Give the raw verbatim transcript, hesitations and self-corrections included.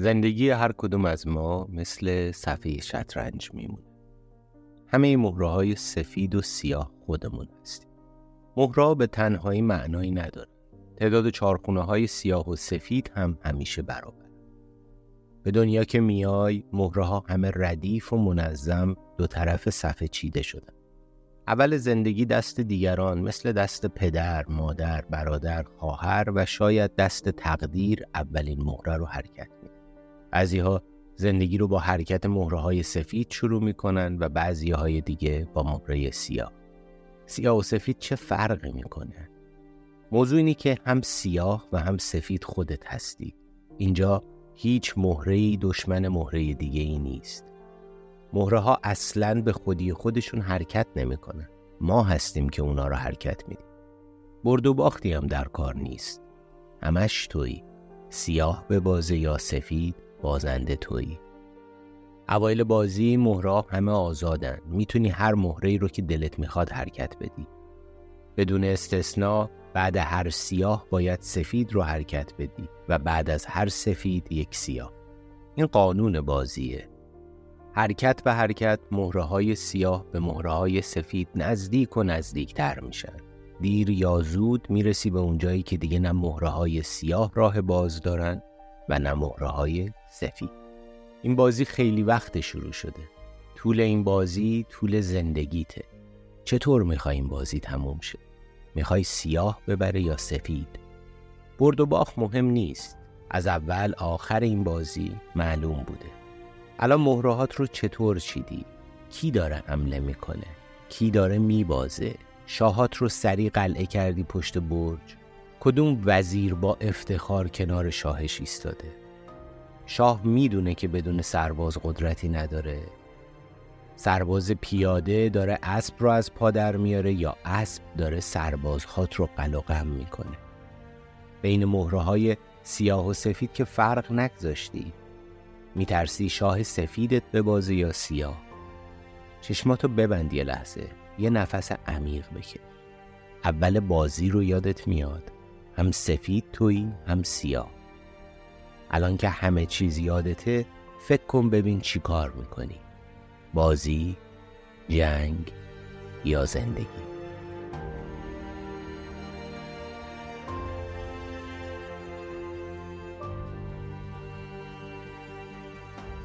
زندگی هر کدوم از ما مثل صفحه شطرنج میمونه. همه مهره‌های سفید و سیاه خودمون هستیم. مهرها به تنهایی معنایی نداره. تعداد چارخونه‌های سیاه و سفید هم همیشه برابر. به دنیا که میای، مهرها همه ردیف و منظم دو طرف صفحه چیده شدن. اول زندگی دست دیگران مثل دست پدر، مادر، برادر، خواهر و شاید دست تقدیر اولین مهره رو حرکت میده. بعضی‌ها زندگی رو با حرکت مهره‌های سفید شروع می‌کنن و بعضی‌های دیگه با مهره سیاه. سیاه و سفید چه فرقی می‌کنه؟ موضوع اینه که هم سیاه و هم سفید خودت هستی. اینجا هیچ مهره‌ای دشمن مهره دیگه‌ای نیست. مهره‌ها اصلاً به خودی خودشون حرکت نمی‌کنن. ما هستیم که اونا رو حرکت میدیم. برد و باختی هم در کار نیست. همش تویی. سیاه به بازه یا سفید، بازنده تویی. اوایل بازی مهره‌ها همه آزادن. میتونی هر مهره‌ای رو که دلت میخواد حرکت بدی. بدون استثنا بعد هر سیاه باید سفید رو حرکت بدی و بعد از هر سفید یک سیاه. این قانون بازیه. حرکت به حرکت مهره‌های سیاه به مهره‌های سفید نزدیک و نزدیکتر میشن. دیر یا زود میرسی به اونجایی که دیگه نه مهره‌های سیاه راه باز دارن و نه مهره‌های سفید. این بازی خیلی وقت شروع شده. طول این بازی طول زندگیته. چطور میخوای این بازی تموم شه؟ میخوای سیاه ببره یا سفید؟ برد و باخت مهم نیست. از اول آخر این بازی معلوم بوده. الان مهرهات رو چطور چیدی؟ کی داره حمله میکنه؟ کی داره میبازه؟ شاهات رو سریع قلعه کردی پشت برج؟ کدوم وزیر با افتخار کنار شاهش ایستاده؟ شاه میدونه که بدون سرباز قدرتی نداره. سرباز پیاده داره اسب رو از پا در میاره یا اسب داره سربازخات رو قلقم میکنه؟ بین مهره‌های سیاه و سفید که فرق نگذاشتی. میترسی شاه سفیدت به بازه یا سیاه؟ چشماتو ببند یه لحظه، یه نفس عمیق بکش. اول بازی رو یادت میاد. هم سفید تویی هم سیاه. الان که همه چیز یادته، فکر کن ببین چی کار میکنی. بازی، جنگ یا زندگی؟